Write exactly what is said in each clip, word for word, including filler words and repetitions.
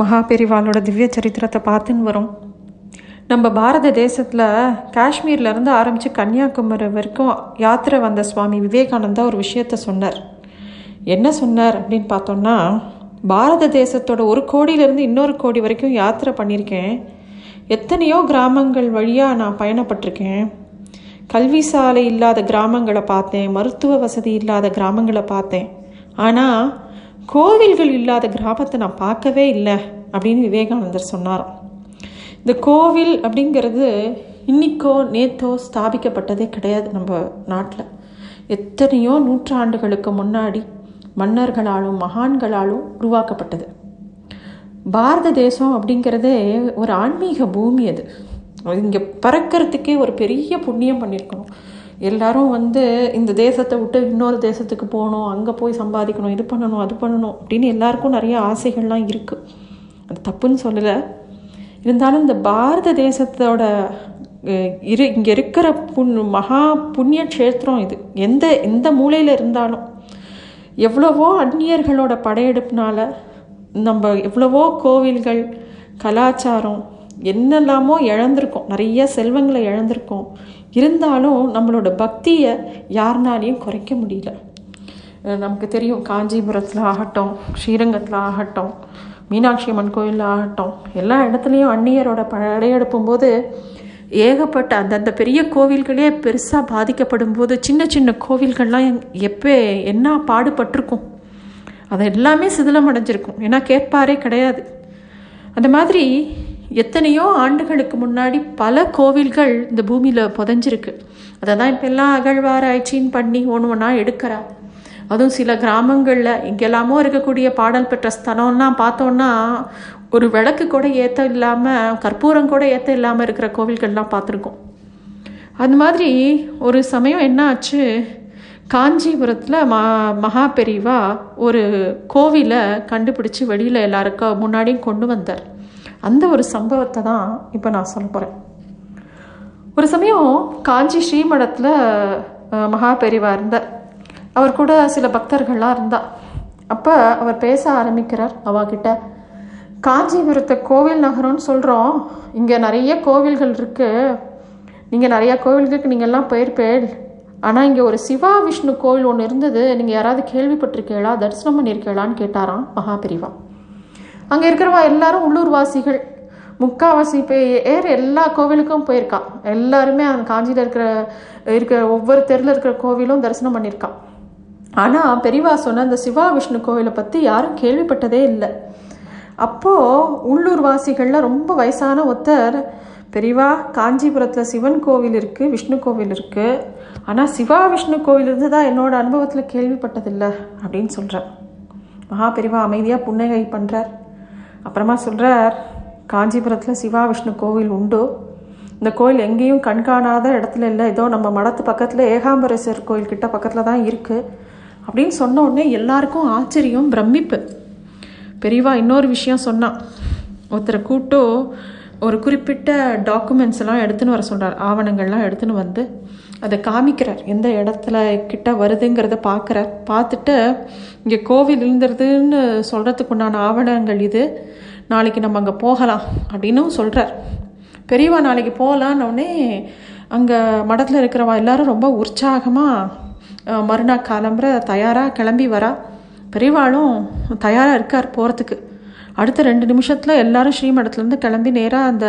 மகாபெரிவாளோட திவ்ய சரித்திரத்தை பார்த்துன்னு வரும். நம்ம பாரத தேசத்தில் காஷ்மீர்லேருந்து ஆரம்பித்து கன்னியாகுமரி வரைக்கும் யாத்திரை வந்த சுவாமி விவேகானந்தா ஒரு விஷயத்த சொன்னார். என்ன சொன்னார் அப்படின்னு பார்த்தோம்னா, பாரத தேசத்தோட ஒரு கோடியிலேருந்து இன்னொரு கோடி வரைக்கும் யாத்திரை பண்ணியிருக்கேன், எத்தனையோ கிராமங்கள் வழியாக நான் பயணப்பட்டிருக்கேன், கல்வி சாலை இல்லாத கிராமங்களை பார்த்தேன், மருத்துவ வசதி இல்லாத கிராமங்களை பார்த்தேன், ஆனால் கோவில்கள் இல்லாத கிராமத்தை நான் பார்க்கவே இல்லை அப்படின்னு விவேகானந்தர் சொன்னார். இந்த கோவில் அப்படிங்கிறது இன்றைக்கோ நேற்றோ ஸ்தாபிக்கப்பட்டதே கிடையாது. நம்ம நாட்டில் எத்தனையோ நூற்றாண்டுகளுக்கு முன்னாடி மன்னர்களாலும் மகான்களாலும் உருவாக்கப்பட்டது. பாரத தேசம் அப்படிங்கிறதே ஒரு ஆன்மீக பூமி. அது இங்கே பறக்கிறதுக்கே ஒரு பெரிய புண்ணியம் பண்ணியிருக்கணும். எல்லாரும் வந்து இந்த தேசத்தை விட்டு இன்னொரு தேசத்துக்கு போகணும், அங்கே போய் சம்பாதிக்கணும், இது பண்ணணும், அது பண்ணணும் அப்படின்னு எல்லாருக்கும் நிறைய ஆசைகள்லாம் இருக்குது. அது தப்புன்னு சொல்லலை. இருந்தாலும் இந்த பாரத தேசத்தோட இரு இங்கே இருக்கிற புண் மகா புண்ணிய க்ஷேத்திரம் இது. எந்த எந்த மூலையில் இருந்தாலும் எவ்வளவோ அந்நியர்களோட படையெடுப்புனால நம்ம எவ்வளவோ கோவில்கள், கலாச்சாரம் என்னெல்லாமோ இழந்திருக்கோம், நிறைய செல்வங்களை இழந்திருக்கோம். இருந்தாலும் நம்மளோட பக்தியை யாருனாலையும் குறைக்க முடியல. நமக்கு தெரியும், காஞ்சிபுரத்தில் ஆகட்டும், ஸ்ரீரங்கத்தில் ஆகட்டும், மீனாட்சி அம்மன் கோயிலில் ஆகட்டும், எல்லா இடத்துலையும் அந்நியரோட படையெடுப்பும் போது ஏகப்பட்ட அந்தந்த பெரிய கோவில்களே பெருசாக பாதிக்கப்படும் போது சின்ன சின்ன கோவில்கள்லாம் எப்போ என்ன பாடுபட்டிருக்கும், அது எல்லாமே சிதிலம் அடைஞ்சிருக்கும். ஏன்னா கேட்பாரே கிடையாது. அந்த மாதிரி எத்தனையோ ஆண்டுகளுக்கு முன்னாடி பல கோவில்கள் இந்த பூமியில் புதஞ்சிருக்கு. அதை தான் இப்போ எல்லாம் அகழ்வாராய்ச்சின்னு பண்ணி ஒன்று ஒன்றா எடுக்கிறா. அதுவும் சில கிராமங்களில் இங்கெல்லாமோ இருக்கக்கூடிய பாடல் பெற்ற ஸ்தலம்லாம் பார்த்தோன்னா ஒரு விளக்கு கூட ஏற்ற இல்லாமல், கற்பூரம் கூட ஏற்ற இல்லாமல் இருக்கிற கோவில்கள்லாம் பார்த்துருக்கோம். அந்த மாதிரி ஒரு சமயம் என்ன ஆச்சு, காஞ்சிபுரத்தில் ம மகாபெரிவா ஒரு கோவிலை கண்டுபிடிச்சி வெளியில் எல்லாருக்கும் முன்னாடியும் கொண்டு வந்தார். அந்த ஒரு சம்பவத்தை தான் இப்போ நான் சொல்ல போகிறேன். ஒரு சமயம் காஞ்சி ஸ்ரீமடத்தில் மகாபெரிவா இருந்தார். அவர் கூட சில பக்தர்கள்லாம் இருந்தார். அப்போ அவர் பேச ஆரம்பிக்கிறார். அவகிட்ட காஞ்சிபுரத்தை கோவில் நகரம்னு சொல்கிறோம், இங்கே நிறைய கோவில்கள் இருக்குது, நீங்கள் நிறையா கோவில்களுக்கு நீங்கள்லாம் போயிருப்பேன், ஆனால் இங்கே ஒரு சிவா விஷ்ணு கோவில் ஒன்று இருந்தது, நீங்கள் யாராவது கேள்விப்பட்டிருக்கீங்களா, தரிசனம் பண்ணியிருக்கீங்களான்னு கேட்டாராம் மகாபெரிவா. அங்கே இருக்கிறவா எல்லாரும் உள்ளூர்வாசிகள், முக்கால்வாசி பேர் எல்லா கோவிலுக்கும் போயிருக்கா. எல்லாருமே அந்த காஞ்சியில் இருக்கிற இருக்கிற ஒவ்வொரு தெருவில் இருக்கிற கோவிலும் தரிசனம் பண்ணியிருக்கான். ஆனால் பெரியவா சொன்ன அந்த சிவா விஷ்ணு கோவிலை பற்றி யாரும் கேள்விப்பட்டதே இல்லை. அப்போது உள்ளூர்வாசிகளில் ரொம்ப வயசான ஒருத்தர், பெரியவா காஞ்சிபுரத்தில் சிவன் கோவில் இருக்குது, விஷ்ணு கோவில் இருக்குது, ஆனால் சிவா விஷ்ணு கோவில் இருந்து தான் என்னோட அனுபவத்தில் கேள்விப்பட்டதில்லை அப்படின்னு சொல்கிறார். மகாபெரிவா அமைதியாக புன்னகை பண்ணுறார். அப்புறமா சொல்கிறார், காஞ்சிபுரத்தில் சிவா விஷ்ணு கோவில் உண்டு, இந்த கோயில் எங்கேயும் கண்காணாத இடத்துல இல்லை, ஏதோ நம்ம மடத்து பக்கத்தில் ஏகாம்பரேஸ்வர கோயில்கிட்ட பக்கத்தில் தான் இருக்குது அப்படின்னு சொன்ன உடனே எல்லாருக்கும் ஆச்சரியம், பிரமிப்பு. பெரியவா இன்னொரு விஷயம் சொன்னான். ஒருத்தரை கூப்பிட்டு ஒரு குறிப்பிட்ட டாக்குமெண்ட்ஸ் எல்லாம் எடுத்துன்னு வர சொல்கிறார். ஆவணங்கள்லாம் எடுத்துன்னு வந்து அதை காமிக்கிறார். எந்த இடத்துல கிட்ட வருதுங்கிறத பார்க்குறார். பார்த்துட்டு, இங்கே கோவில் இருந்துருதுன்னு சொல்கிறதுக்கு உண்டான ஆவணங்கள் இது, நாளைக்கு நம்ம அங்கே போகலாம் அப்படின்னு சொல்கிறார். பெரியவா நாளைக்கு போகலான்னொடனே அங்கே மடத்தில் இருக்கிறவா எல்லாரும் ரொம்ப உற்சாகமாக மறுநாள் காலம்புற தயாராக கிளம்பி வரா. பெரியவாளும் தயாராக இருக்கார் போகிறதுக்கு. அடுத்த ரெண்டு நிமிஷத்தில் எல்லாரும் ஸ்ரீமடத்துலேருந்து கிளம்பி நேராக அந்த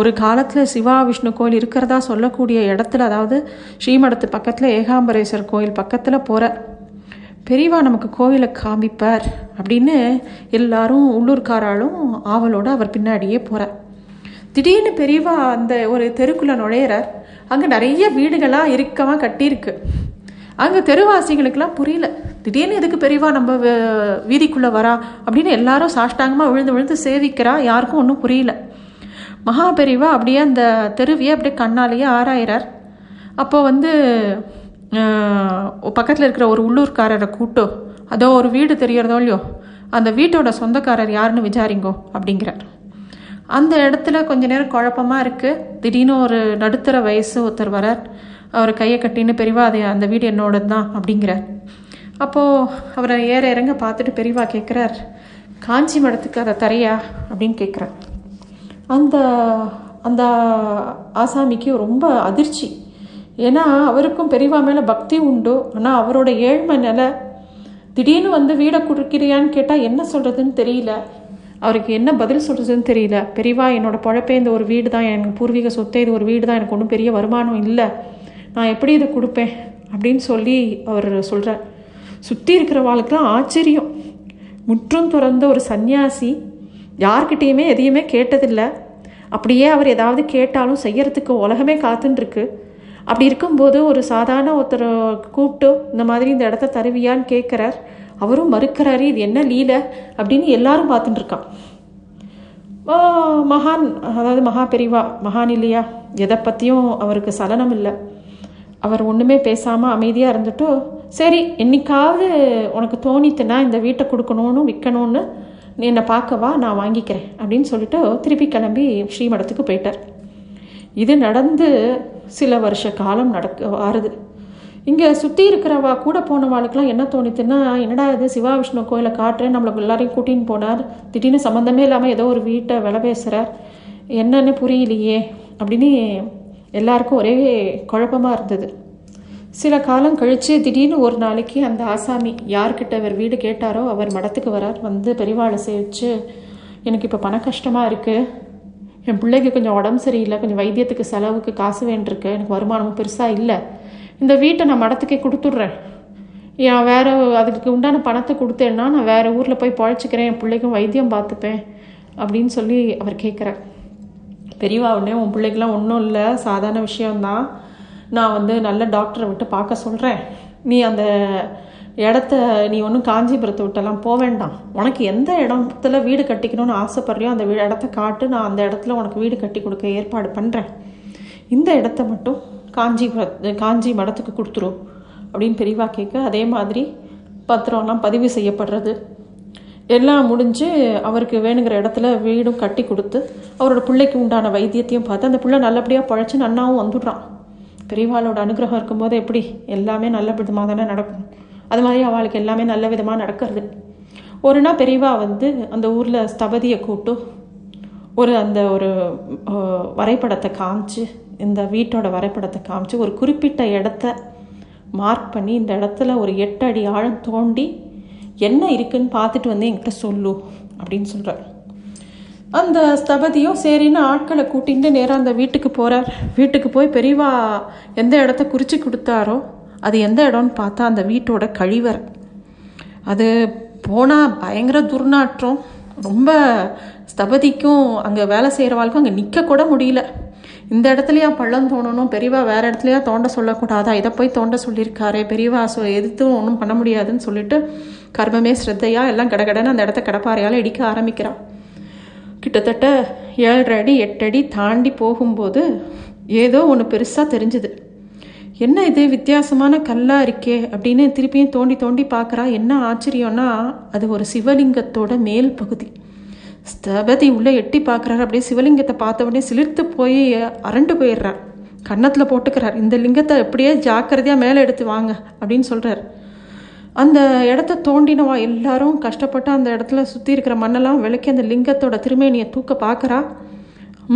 ஒரு காலத்தில் சிவா விஷ்ணு கோயில் இருக்கிறதா சொல்லக்கூடிய இடத்துல, அதாவது ஸ்ரீமடத்து பக்கத்தில் ஏகாம்பரேஸ்வர கோயில் பக்கத்தில் போகிற பெரியவா நமக்கு கோவிலை காமிப்பார் அப்படின்னு எல்லாரும் உள்ளூர்காராலும் ஆவலோடு அவர் பின்னாடியே போகிறார். திடீர்னு பெரியவா அந்த ஒரு தெருக்குள்ளே நுழையிறார். அங்கே நிறைய வீடுகளாக இருக்கமாக கட்டியிருக்கு. அங்கே தெருவாசிகளுக்கெல்லாம் புரியல, திடீர்னு எதுக்கு பெரியவா நம்ம வீதிக்குள்ளே வரா அப்படின்னு எல்லாரும் சாஷ்டாங்கமாக விழுந்து விழுந்து சேவிக்கிறா. யாருக்கும் ஒன்றும் புரியல. மகாபெரிவா அப்படியே அந்த தெருவியே அப்படியே கண்ணாலேயே ஆராயிறார். அப்போ வந்து பக்கத்தில் இருக்கிற ஒரு உள்ளூர்காரரை கூட்டோ, அதோ ஒரு வீடு தெரியறதோ இல்லையோ, அந்த வீட்டோட சொந்தக்காரர் யாருன்னு விசாரிங்கோ அப்படிங்கிறார். அந்த இடத்துல கொஞ்ச நேரம் குழப்பமாக இருக்குது. திடீர்னு ஒரு நடுத்தர வயசு ஒருத்தர் வரார். அவர் கையை கட்டின்னு, பெரியவா அது அந்த வீடு என்னோடது தான் அப்படிங்கிறார். அப்போது அவரை ஏற இறங்க பார்த்துட்டு பெரியவா கேட்குறார், காஞ்சி மடத்துக்கு அதை தரையா அப்படின்னு கேட்குறேன். அந்த அந்த ஆசாமிக்கு ரொம்ப அதிர்ச்சி. ஏன்னா அவருக்கும் பெரியவா மேலே பக்தி உண்டு, ஆனால் அவரோட ஏழ்மை நிலை, திடீர்னு வந்து வீடை கொடுக்கிறியான்னு கேட்டால் என்ன சொல்கிறதுன்னு தெரியல, அவருக்கு என்ன பதில் சொல்கிறதுன்னு தெரியல. பெரியவா, என்னோட பொழப்பே இந்த ஒரு வீடு தான், எனக்கு பூர்வீக சொத்தை இது ஒரு வீடு தான், எனக்கு ஒன்றும் பெரிய வருமானம் இல்லை, நான் எப்படி இதை கொடுப்பேன் அப்படின்னு சொல்லி அவர் சொல்கிறார். சுற்றி இருக்கிறவாளுக்குலாம் ஆச்சரியம். முற்றும் துறந்த ஒரு சன்னியாசி, யார்கிட்டேயுமே எதையுமே கேட்டதில்லை, அப்படியே அவர் ஏதாவது கேட்டாலும் செய்யறதுக்கு உலகமே காத்துன்ருக்கு. அப்படி இருக்கும்போது ஒரு சாதாரண ஒருத்தரை கூப்பிட்டு இந்த மாதிரி இந்த இடத்த தருவியான்னு கேட்குறார். அவரும் மறுக்கிறாரு. இது என்ன லீலை அப்படின்னு எல்லாரும் பார்த்துட்டுருக்கான். மகான், அதாவது மகாபெரிவா மகான் இல்லையா, எதை பற்றியும் அவருக்கு சலனம் இல்லை. அவர் ஒன்றுமே பேசாமல் அமைதியாக இருந்துட்டு, சரி என்னைக்காவது உனக்கு தோணித்துன்னா இந்த வீட்டை கொடுக்கணும்னு விற்கணும்னு நீ என்னை பார்க்கவா, நான் வாங்கிக்கிறேன் அப்படின்னு சொல்லிட்டு திருப்பி கிளம்பி ஸ்ரீமடத்துக்கு போயிட்டார். இது நடந்து சில வருஷ காலம் நடக்க ஆறுது. இங்கே சுற்றி இருக்கிறவா கூட போனவாளுக்கெலாம் என்ன தோணித்துன்னா, என்னடா இது சிவா விஷ்ணு கோயிலை காட்டுறேன், நம்மளுக்கு எல்லாரையும் கூட்டின்னு போனார், திடீர்னு சம்மந்தமே இல்லாமல் ஏதோ ஒரு வீட்டை விலை பேசுகிறார், என்னன்னு புரியலையே அப்படின்னு எல்லாருக்கும் ஒரே குழப்பமாக இருந்தது. சில காலம் கழித்து திடீர்னு ஒரு நாளைக்கு அந்த ஆசாமி, யார்கிட்ட அவர் வீடு கேட்டாரோ அவர் மடத்துக்கு வரார். வந்து பெரியவாளை சேவிச்சு, எனக்கு இப்போ பண கஷ்டமாக இருக்குது, என் பிள்ளைக்கு கொஞ்சம் உடம்பு சரியில்லை, கொஞ்சம் வைத்தியத்துக்கு செலவுக்கு காசு வேண்டியிருக்கு, எனக்கு வருமானமும் பெருசாக இல்லை, இந்த வீட்டை நான் மடத்துக்கே கொடுத்துட்றேன், என் வேறு அதுக்கு உண்டான பணத்தை கொடுத்தேன்னா நான் வேறு ஊரில் போய் பழைச்சிக்கிறேன், என் பிள்ளைக்கும் வைத்தியம் பார்த்துப்பேன் அப்படின்னு சொல்லி அவர் கேட்குறார். பெரியவா உடனே, உன் பிள்ளைக்கெலாம் ஒன்றும் இல்லை, சாதாரண விஷயம்தான், நான் வந்து நல்ல டாக்டரை விட்டு பார்க்க சொல்கிறேன், நீ அந்த இடத்த நீ ஒன்றும் காஞ்சிபுரத்தை விட்டெல்லாம் போக வேண்டாம், உனக்கு எந்த இடத்துல வீடு கட்டிக்கணும்னு ஆசைப்பட்றியோ அந்த இடத்த காட்டு, நான் அந்த இடத்துல உனக்கு வீடு கட்டி கொடுக்க ஏற்பாடு பண்ணுறேன், இந்த இடத்த மட்டும் காஞ்சிபுர காஞ்சி மடத்துக்கு கொடுத்துரும் அப்படின்னு பெரியவா கேட்க, அதே மாதிரி பத்திரம்லாம் பதிவு செய்யப்படுறது எல்லாம் முடிஞ்சு அவருக்கு வேணுங்கிற இடத்துல வீடும் கட்டி கொடுத்து அவரோட பிள்ளைக்கு உண்டான வைத்தியத்தையும் பார்த்து அந்த பிள்ளை நல்லபடியாக பழைச்சி நன்னாவும் வந்துடுறான். பெரியவாளோட அனுகிரகம் இருக்கும்போது எப்படி எல்லாமே நல்ல விதமாக தானே நடக்கும், அது மாதிரி அவளுக்கு எல்லாமே நல்ல விதமாக நடக்கிறது. ஒரு நாள் பெரியவா வந்து அந்த ஊரில் ஸ்தபதியை கூட்டு ஒரு அந்த ஒரு வரைபடத்தை காமிச்சு, இந்த வீட்டோட வரைபடத்தை காமிச்சு, ஒரு குறிப்பிட்ட இடத்த மார்க் பண்ணி இந்த இடத்துல ஒரு எட்டு அடி ஆழம் தோண்டி என்ன இருக்குன்னு பார்த்துட்டு வந்து என்கிட்ட சொல்லு அப்படின்னு சொல்கிறார். அந்த ஸ்தபதியும் சரின்னு ஆட்களை கூட்டிகிட்டு நேராக அந்த வீட்டுக்கு போகிறார். வீட்டுக்கு போய் பெரியவா எந்த இடத்த குறித்து கொடுத்தாரோ அது எந்த இடம்னு பார்த்தா அந்த வீட்டோட கழிவறை. அது போனால் பயங்கர துர்நாற்றம், ரொம்ப ஸ்தபதிக்கும் அங்கே வேலை செய்கிறவாளுக்கும் அங்கே நிற்கக்கூட முடியல. இந்த இடத்துலையா பள்ளம் தோணணும், பெரியவா வேறு இடத்துலையா தோண்ட சொல்லக்கூடாதா, இதை போய் தோண்ட சொல்லியிருக்காரு, பெரியவா சொ எதிர்த்தும் ஒன்றும் பண்ண முடியாதுன்னு சொல்லிட்டு கர்மமே ஸ்ரத்தையாக எல்லாம் கடகடன்னு அந்த இடத்த கடப்பாறையால் இடிக்க ஆரம்பிக்கிறான். கிட்டத்தட்ட ஏழரை அடி எட்டு அடி தாண்டி போகும்போது ஏதோ ஒன்று பெருசாக தெரிஞ்சுது. என்ன இது வித்தியாசமான கல்லாக இருக்கே அப்படின்னு திருப்பியும் தோண்டி தோண்டி பார்க்குறா. என்ன ஆச்சரியம்னா அது ஒரு சிவலிங்கத்தோட மேல் பகுதி. ஸ்தபதி உள்ளே எட்டி பார்க்குறாரு. அப்படியே சிவலிங்கத்தை பார்த்த உடனே சிலிர்த்து போய் அரண்டு போயிடுறார். கன்னத்தில் போட்டுக்கிறார், இந்த லிங்கத்தை எப்படியே ஜாக்கிரதையாக மேலே எடுத்து வாங்க அப்படின்னு சொல்கிறார். அந்த இடத்த தோண்டினவா எல்லாரும் கஷ்டப்பட்டு அந்த இடத்துல சுற்றி இருக்கிற மண்ணெல்லாம் விளக்கி அந்த லிங்கத்தோட திருமேனியை தூக்க பார்க்குறா.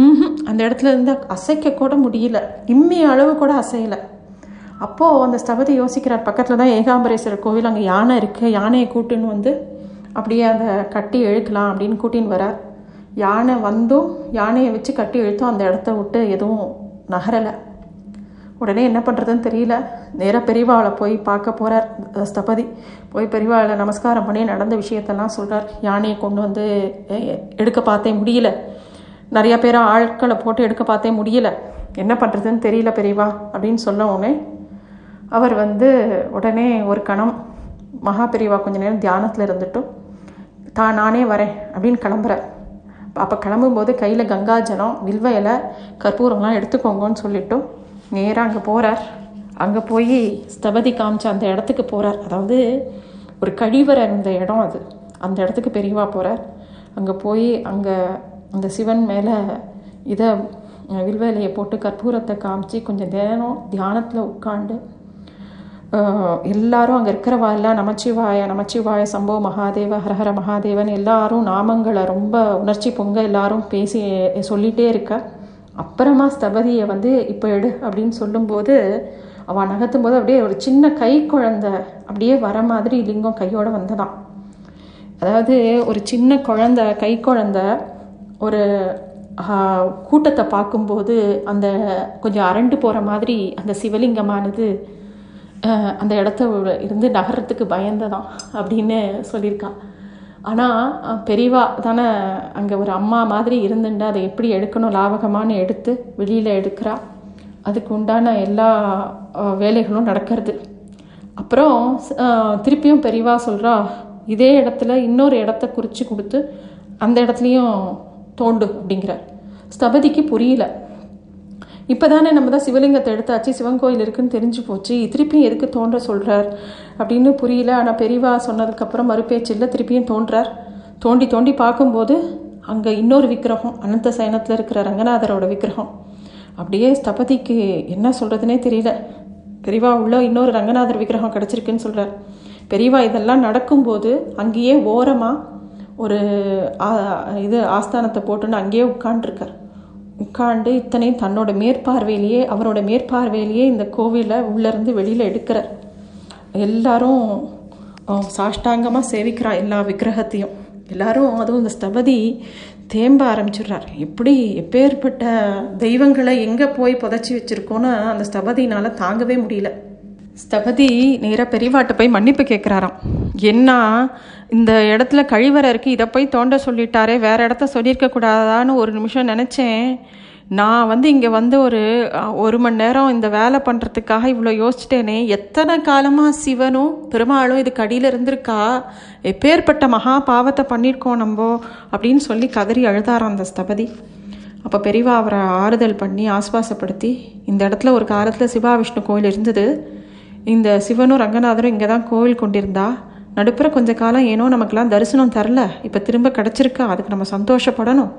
ம் அந்த இடத்துல இருந்து அசைக்க கூட முடியல, இம்மி அளவு கூட அசையலை. அப்போது அந்த ஸ்தபதி யோசிக்கிறார், பக்கத்தில் தான் ஏகாம்பரேஸ்வர கோவில், அங்கே யானை இருக்குது, யானையை கூட்டின்னு வந்து அப்படியே அதை கட்டி இழுக்கலாம் அப்படின்னு கூட்டின்னு வரார். யானை வந்தும் யானையை வச்சு கட்டி இழுத்தும் அந்த இடத்த விட்டு எதுவும் நகரலை. உடனே என்ன பண்ணுறதுன்னு தெரியல, நேராக பெரியவாளை போய் பார்க்க போகிறார் ஸ்தபதி. போய் பெரியவாளை நமஸ்காரம் பண்ணி நடந்த விஷயத்தெல்லாம் சொல்கிறார். யானையை கொண்டு வந்து எடுக்க பார்த்தே முடியல, நிறையா பேர் ஆட்களை போட்டு எடுக்க பார்த்தே முடியல, என்ன பண்ணுறதுன்னு தெரியல பெரியவா அப்படின்னு சொன்ன உடனே அவர் வந்து உடனே ஒரு கணம் மகா பெரியவா கொஞ்சம் நேரம் தியானத்தில் இருந்துட்டும் தான் நானே வரேன் அப்படின்னு கிளம்புறார். அப்போ கிளம்பும்போது கையில் கங்காஜலம், வில்வ இலை, கற்பூரம்லாம் எடுத்துக்கோங்கன்னு சொல்லிவிட்டு நேராக அங்கே போகிறார். அங்கே போய் ஸ்தபதி காமிச்ச அந்த இடத்துக்கு போகிறார். அதாவது ஒரு கழிவறை இருந்த இடம் அது, அந்த இடத்துக்கு பெரியவா போகிறார். அங்கே போய் அங்கே அந்த சிவன் மேலே இதை வில்வேலையை போட்டு கற்பூரத்தை காமிச்சு கொஞ்சம் நேரம் தியானத்தில் உட்காந்து எல்லாரும் அங்கே இருக்கிறவா எல்லாம் நமச்சிவாய நமச்சிவாய சம்போ மகாதேவ ஹரஹர மகாதேவன் எல்லாரும் நாமங்களை ரொம்ப உணர்ச்சி பொங்க எல்லாரும் பேசி சொல்லிகிட்டே இருக்கா. அப்புறமா ஸ்தபதியை வந்து இப்போ எடு அப்படின்னு சொல்லும்போது அவள் நகர்த்தும் போது அப்படியே ஒரு சின்ன கை குழந்தை அப்படியே வர மாதிரி லிங்கம் கையோடு வந்ததான். அதாவது ஒரு சின்ன குழந்த கை குழந்த ஒரு கூட்டத்தை பார்க்கும்போது அந்த கொஞ்சம் அரண்டு போகிற மாதிரி அந்த சிவலிங்கமானது அந்த இடத்த இருந்து நகரத்துக்கு பயந்ததான் அப்படின்னு சொல்லியிருக்காள். ஆனால் பெரியவா தானே அங்கே ஒரு அம்மா மாதிரி இருந்துட்டு அதை எப்படி எடுக்கணும் லாவகமானு எடுத்து வெளியில் எடுக்கிறா. அதுக்கு உண்டான எல்லா வேலைகளும் நடக்கிறது. அப்புறம் திருப்பியும் பெரியவா சொல்கிறா இதே இடத்துல இன்னொரு இடத்த குறித்து கொடுத்து அந்த இடத்துலையும் தோண்டு அப்படிங்கிறார். ஸ்தபதிக்கு புரியல. இப்போ தானே நம்ம தான் சிவலிங்கத்தை எடுத்தாச்சு, சிவன் கோயில் இருக்குதுன்னு தெரிஞ்சு போச்சு, திருப்பியும் எதுக்கு தோன்ற சொல்கிறார் அப்படின்னு புரியல. ஆனால் பெரியவா சொன்னதுக்கப்புறம் மறுபேச்சில்லை, திருப்பியும் தோன்றார். தோண்டி தோண்டி பார்க்கும்போது அங்கே இன்னொரு விக்கிரகம், அனந்த சயனத்தில் இருக்கிற ரங்கநாதரோட விக்கிரகம். அப்படியே ஸ்தபதிக்கு என்ன சொல்கிறதுனே தெரியல. பெரியவா உள்ள இன்னொரு ரங்கநாதர் விக்கிரகம் கிடச்சிருக்குன்னு சொல்கிறார். பெரியவா இதெல்லாம் நடக்கும்போது அங்கேயே ஓரமாக ஒரு இது ஆஸ்தானத்தை போட்டுன்னு அங்கேயே உட்காண்ட்ருக்கார். உட்காண்டு இத்தனையும் தன்னோட மேற்பார்வையிலேயே அவரோட மேற்பார்வையிலேயே இந்த கோவிலை உள்ளேருந்து வெளியில் எடுக்கிறார். எல்லாரும் சாஷ்டாங்கமாக சேவிக்கிறா எல்லா விக்கிரகத்தையும் எல்லாரும். அதுவும் இந்த ஸ்தபதி தேம்ப ஆரம்பிச்சிடுறார். எப்படி எப்பேற்பட்ட தெய்வங்களை எங்கே போய் புதைச்சி வச்சுருக்கோன்னு அந்த ஸ்தபதினால் தாங்கவே முடியல. ஸ்தபதி நேராக பெரியவாட்ட போய் மன்னிப்பு கேட்குறாராம். என்ன இந்த இடத்துல கழிவறை இருக்குது, இதை போய் தோண்ட சொல்லிட்டாரே, வேறு இடத்த சொல்லியிருக்கக்கூடாதான்னு ஒரு நிமிஷம் நினச்சேன். நான் வந்து இங்கே வந்து ஒரு ஒரு மணி நேரம் இந்த வேலை பண்ணுறதுக்காக இவ்வளோ யோசிச்சிட்டேனே. எத்தனை காலமாக சிவனும் பெருமாளும் இதுக்கு அடியில் இருந்திருக்கா, எப்பேற்பட்ட மகா பாவத்தை பண்ணியிருக்கோம் நம்ம அப்படின்னு சொல்லி கதறி அழுதாராம் அந்த ஸ்தபதி. அப்போ பெரியவா அவரை ஆறுதல் பண்ணி ஆஸ்வாசப்படுத்தி இந்த இடத்துல ஒரு காலத்தில் சிவா விஷ்ணு கோயில் இருந்தது, இந்த சிவனும் ரங்கநாதரும் இங்கே தான் கோவில் கொண்டிருந்தா, நடுப்புற கொஞ்ச காலம் ஏனோ நமக்கெல்லாம் தரிசனம் தரல, இப்போ திரும்ப கிடச்சிருக்கா, அதுக்கு நம்ம சந்தோஷப்படணும்.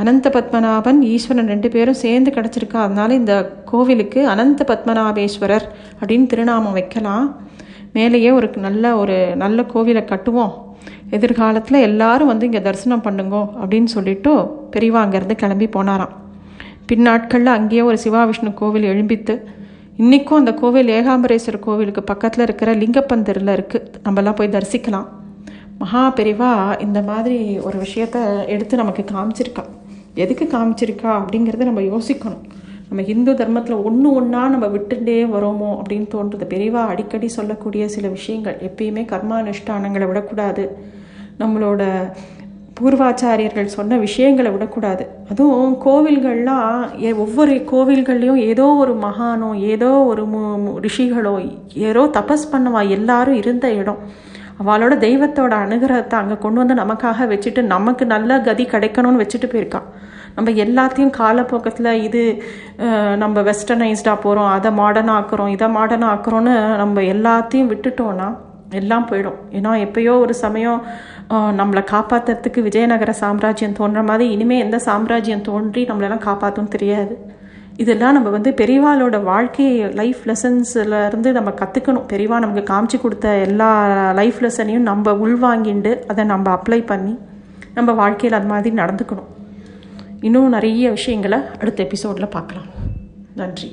அனந்த பத்மநாபன் ஈஸ்வரன் ரெண்டு பேரும் சேர்ந்து கிடச்சிருக்கா, அதனால இந்த கோவிலுக்கு அனந்த பத்மநாபேஸ்வரர் அப்படின்னு திருநாமம் வைக்கலாம். மேலேயே ஒரு நல்ல ஒரு நல்ல கோவிலை கட்டுவோம், எதிர்காலத்தில் எல்லாரும் வந்து இங்கே தரிசனம் பண்ணுங்க அப்படின்னு சொல்லிட்டு பெரியவா அங்கேருந்து கிளம்பி போனாராம். பின்னாட்களில் அங்கேயே ஒரு சிவா விஷ்ணு கோவில் எழும்பித்து இன்றைக்கும் அந்த கோவில் ஏகாம்பரேஸ்வர கோவிலுக்கு பக்கத்தில் இருக்கிற லிங்கப்பந்தரில் இருக்குது, நம்மலாம் போய் தரிசிக்கலாம். மகாபெரிவா இந்த மாதிரி ஒரு விஷயத்த எடுத்து நமக்கு காமிச்சிருக்கா. எதுக்கு காமிச்சிருக்கா அப்படிங்கிறத நம்ம யோசிக்கணும். நம்ம இந்து தர்மத்தில் ஒன்று ஒன்றா நம்ம விட்டுட்டே வரோமோ அப்படின்னு தோன்றுறது. பெரியவா அடிக்கடி சொல்லக்கூடிய சில விஷயங்கள், எப்பயுமே கர்மானுஷ்டானங்களை விடக்கூடாது, நம்மளோட பூர்வாச்சாரியர்கள் சொன்ன விஷயங்களை விடக்கூடாது. அதுவும் கோவில்கள்லாம் ஒவ்வொரு கோவில்கள்லையும் ஏதோ ஒரு மகானோ ஏதோ ஒரு ரிஷிகளோ ஏதோ தபஸ் பண்ணவா எல்லாரும் இருந்த இடம், அவளோட தெய்வத்தோட அனுகிரகத்தை அங்கே கொண்டு வந்து நமக்காக வச்சுட்டு நமக்கு நல்ல கதி கிடைக்கணும்னு வச்சுட்டு போயிருக்கான். நம்ம எல்லாத்தையும் காலப்போக்கத்தில் இது நம்ம வெஸ்டர்னைஸ்டாக போகிறோம், அதை மாடர்னாக ஆக்குறோம், இதை மாடர்னாக ஆக்குறோன்னு நம்ம எல்லாத்தையும் விட்டுட்டோன்னா எல்லாம் போயிடும். ஏன்னா எப்பயோ ஒரு சமயம் நம்மளை காப்பாற்றுறதுக்கு விஜயநகர சாம்ராஜ்யம் தோன்ற மாதிரி இனிமேல் எந்த சாம்ராஜ்யம் தோன்றி நம்மளெல்லாம் காப்பாற்றும் தெரியாது. இதெல்லாம் நம்ம வந்து பெரியவாளோட வாழ்க்கை லைஃப் லெசன்ஸில் இருந்து நம்ம கற்றுக்கணும். பெரியவா நமக்கு காமிச்சு கொடுத்த எல்லா லைஃப் லெசனையும் நம்ம உள்வாங்கிண்டு அதை நம்ம அப்ளை பண்ணி நம்ம வாழ்க்கையில் அது மாதிரி நடந்துக்கணும். இன்னும் நிறைய விஷயங்களை அடுத்த எபிசோடில் பார்க்கலாம். நன்றி.